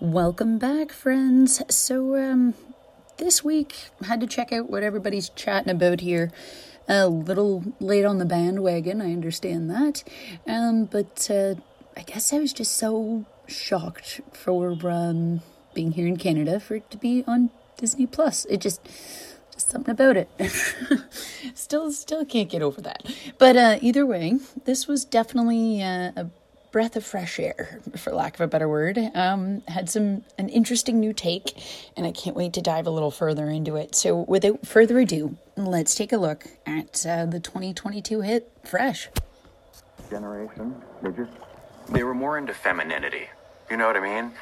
Welcome back, friends. So, this week had to check out what everybody's chatting about here. A little late on the bandwagon, I understand that. But I guess I was just so shocked for being here in Canada for it to be on Disney Plus. It just something about it. Still can't get over that. But either way, this was definitely a breath of fresh air, for lack of a better word. Had an interesting new take, and I can't wait to dive a little further into it. So without further ado, let's take a look at the 2022 hit Fresh. Generation, they were more into femininity. You know what I mean?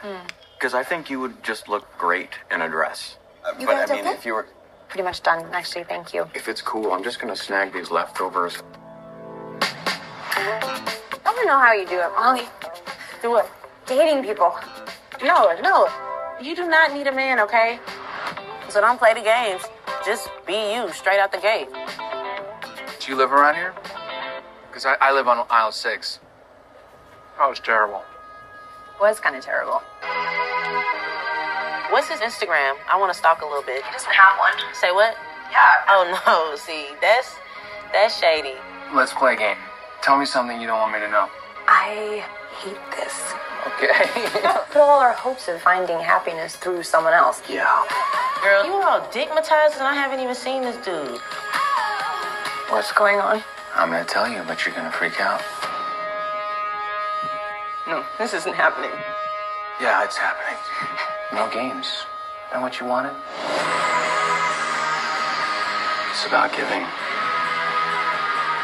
Because I think you would just look great in a dress. But I mean, if you were pretty much done, actually, thank you. If it's cool, I'm just gonna snag these leftovers. I don't know how you do it, Molly. Do what? Dating people. No. You do not need a man, okay? So don't play the games. Just be you, straight out the gate. Do you live around here? Because I live on aisle 6. Oh, it's terrible. Was kind of terrible. What's his Instagram? I want to stalk a little bit. He doesn't have one. Say what? Yeah. Oh, no. See, that's shady. Let's play a game. Tell me something you don't want me to know. I hate this. Okay. Put all our hopes of finding happiness through someone else. Yeah. Girl, you were all digmatized and I haven't even seen this dude. What's going on? I'm going to tell you, but you're going to freak out. No, this isn't happening. Yeah, it's happening. No games. Know what you wanted? It's about giving.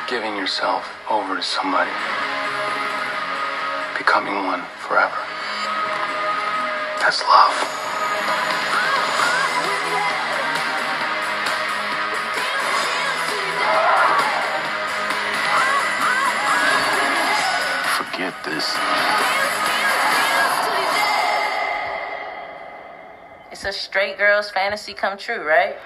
Giving yourself over to somebody, becoming one forever. That's love. Forget this. It's a straight girl's fantasy come true, right?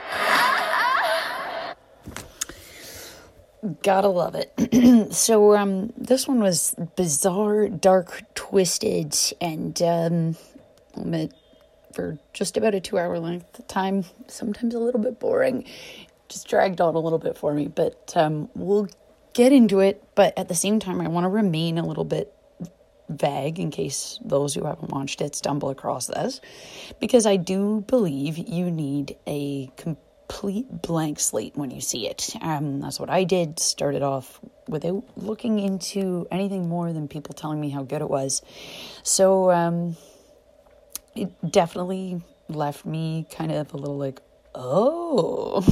Gotta love it. So, this one was bizarre, dark, twisted, and, for just about a 2-hour length of time, sometimes a little bit boring, just dragged on a little bit for me, but, we'll get into it, but at the same time, I want to remain a little bit vague in case those who haven't watched it stumble across this, because I do believe you need a complete blank slate when you see it. That's what I did. Started off without looking into anything more than people telling me how good it was. So it definitely left me kind of a little like, oh,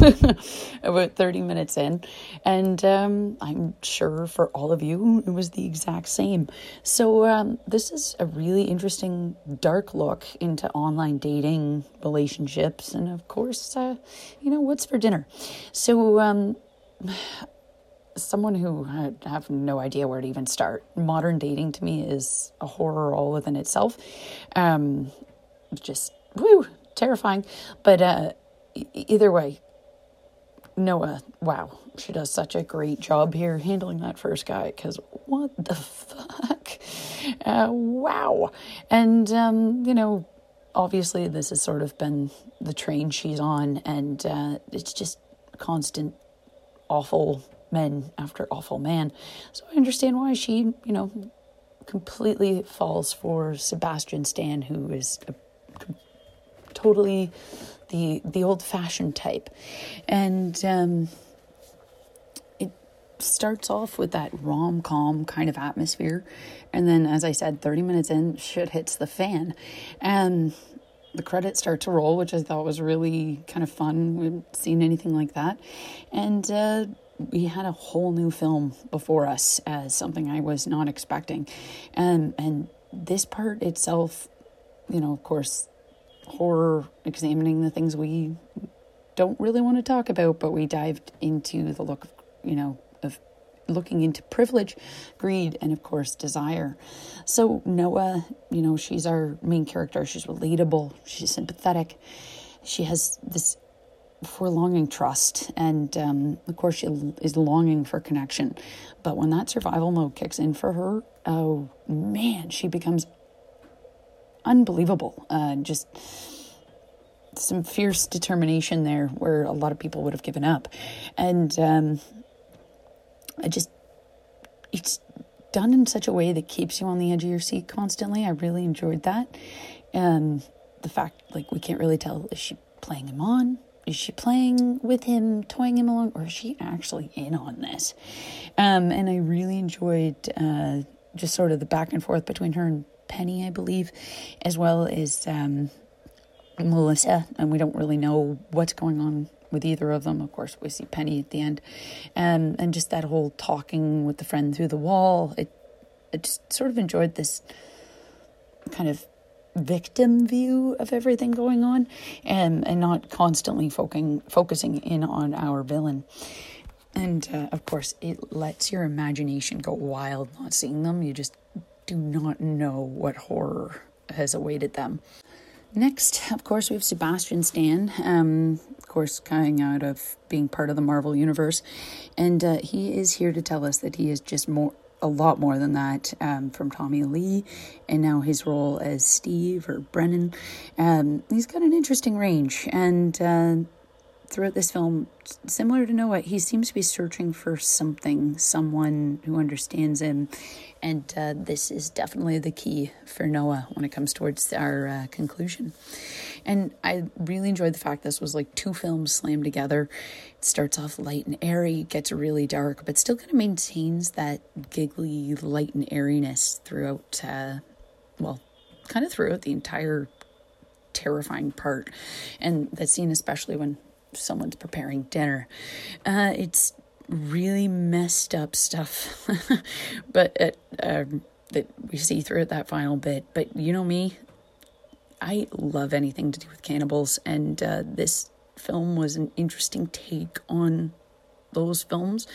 about 30 minutes in. And I'm sure for all of you, it was the exact same. So this is a really interesting dark look into online dating, relationships, and of course, what's for dinner. So someone who I have no idea where to even start. Modern dating to me is a horror all within itself. Terrifying. But either way, Noah, wow, she does such a great job here handling that first guy, because what the fuck? Wow. And, obviously this has sort of been the train she's on, and it's just constant awful men after awful man. So I understand why she, completely falls for Sebastian Stan, who is totally the old-fashioned type. And it starts off with that rom-com kind of atmosphere, and then, as I said, 30 minutes in, shit hits the fan, and the credits start to roll, which I thought was really kind of fun. We haven't seen anything like that, and we had a whole new film before us, as something I was not expecting. And this part itself, of course, horror, examining the things we don't really want to talk about, but we dived into the look, of looking into privilege, greed, and of course desire. So Noah, she's our main character. She's relatable. She's sympathetic. She has this forlonging trust, and of course she is longing for connection. But when that survival mode kicks in for her, oh man, she becomes unbelievable. Just some fierce determination there where a lot of people would have given up. And it's done in such a way that keeps you on the edge of your seat constantly. I really enjoyed that. The fact, we can't really tell, is she playing him on? Is she playing with him, toying him along? Or is she actually in on this? And I really enjoyed just sort of the back and forth between her and Penny, I believe, as well as Melissa. And we don't really know what's going on with either of them. Of course, we see Penny at the end. And just that whole talking with the friend through the wall. I just sort of enjoyed this kind of victim view of everything going on, and not constantly focusing in on our villain. And of course, it lets your imagination go wild not seeing them. You just do not know what horror has awaited them. Next, of course, we have Sebastian Stan, of course, coming out of being part of the Marvel Universe. And he is here to tell us that he is just a lot more than that, from Tommy Lee, and now his role as Steve or Brennan. He's got an interesting range, and throughout this film, similar to Noah, he seems to be searching for someone who understands him, and this is definitely the key for Noah when it comes towards our conclusion. And I really enjoyed the fact this was two films slammed together. It starts off light and airy, gets really dark, but still kind of maintains that giggly light and airiness throughout, kind of throughout the entire terrifying part. And that scene, especially when someone's preparing dinner. It's really messed up stuff, but that we see throughout that final bit. But you know me, I love anything to do with cannibals, and this film was an interesting take on those films.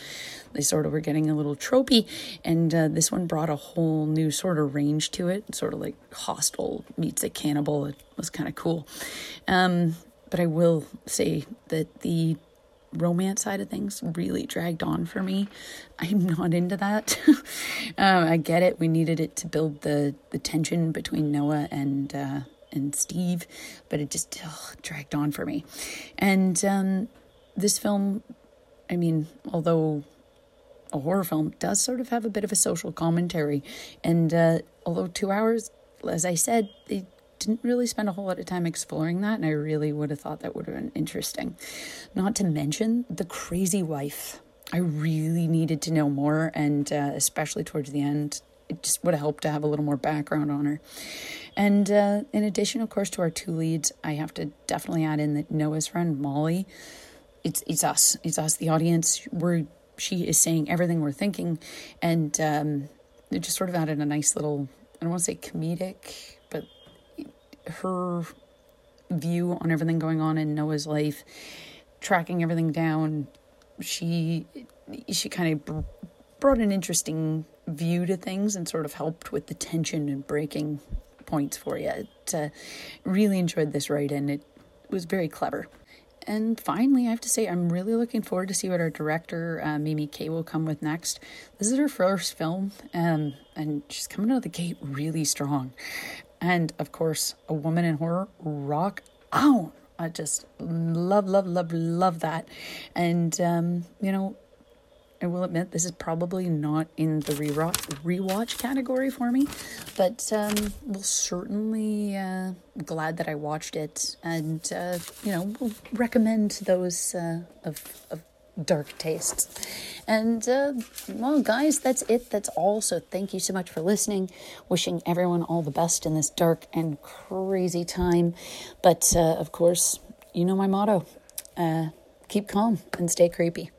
They sort of were getting a little tropey, and this one brought a whole new sort of range to it, sort of like Hostel meets a cannibal. It was kind of cool. But I will say that the romance side of things really dragged on for me. I'm not into that. I get it. We needed it to build the tension between Noah and Steve, but it just dragged on for me. And this film, I mean, although a horror film, does sort of have a bit of a social commentary. And although 2 hours, as I said, they didn't really spend a whole lot of time exploring that, and I really would have thought that would have been interesting. Not to mention the crazy wife. I really needed to know more, and especially towards the end, it just would have helped to have a little more background on her. And in addition, of course, to our two leads, I have to definitely add in that Noah's friend Molly, it's us, the audience. She is saying everything we're thinking, and it just sort of added a nice little, I don't want to say comedic, but her view on everything going on in Noah's life, tracking everything down, she kind of brought an interesting view to things and sort of helped with the tension and breaking points for you. It really enjoyed this ride, and it was very clever. And finally, I have to say, I'm really looking forward to see what our director, Mimi Kaye, will come with next. This is her first film, and she's coming out of the gate really strong. And, of course, a woman in horror, rock on. I just love that. And, I will admit this is probably not in the rewatch category for me, but we'll certainly glad that I watched it. And, we'll recommend those of dark tastes. And guys, that's it. That's all. So thank you so much for listening. Wishing everyone all the best in this dark and crazy time. But of course, you know my motto. Keep calm and stay creepy.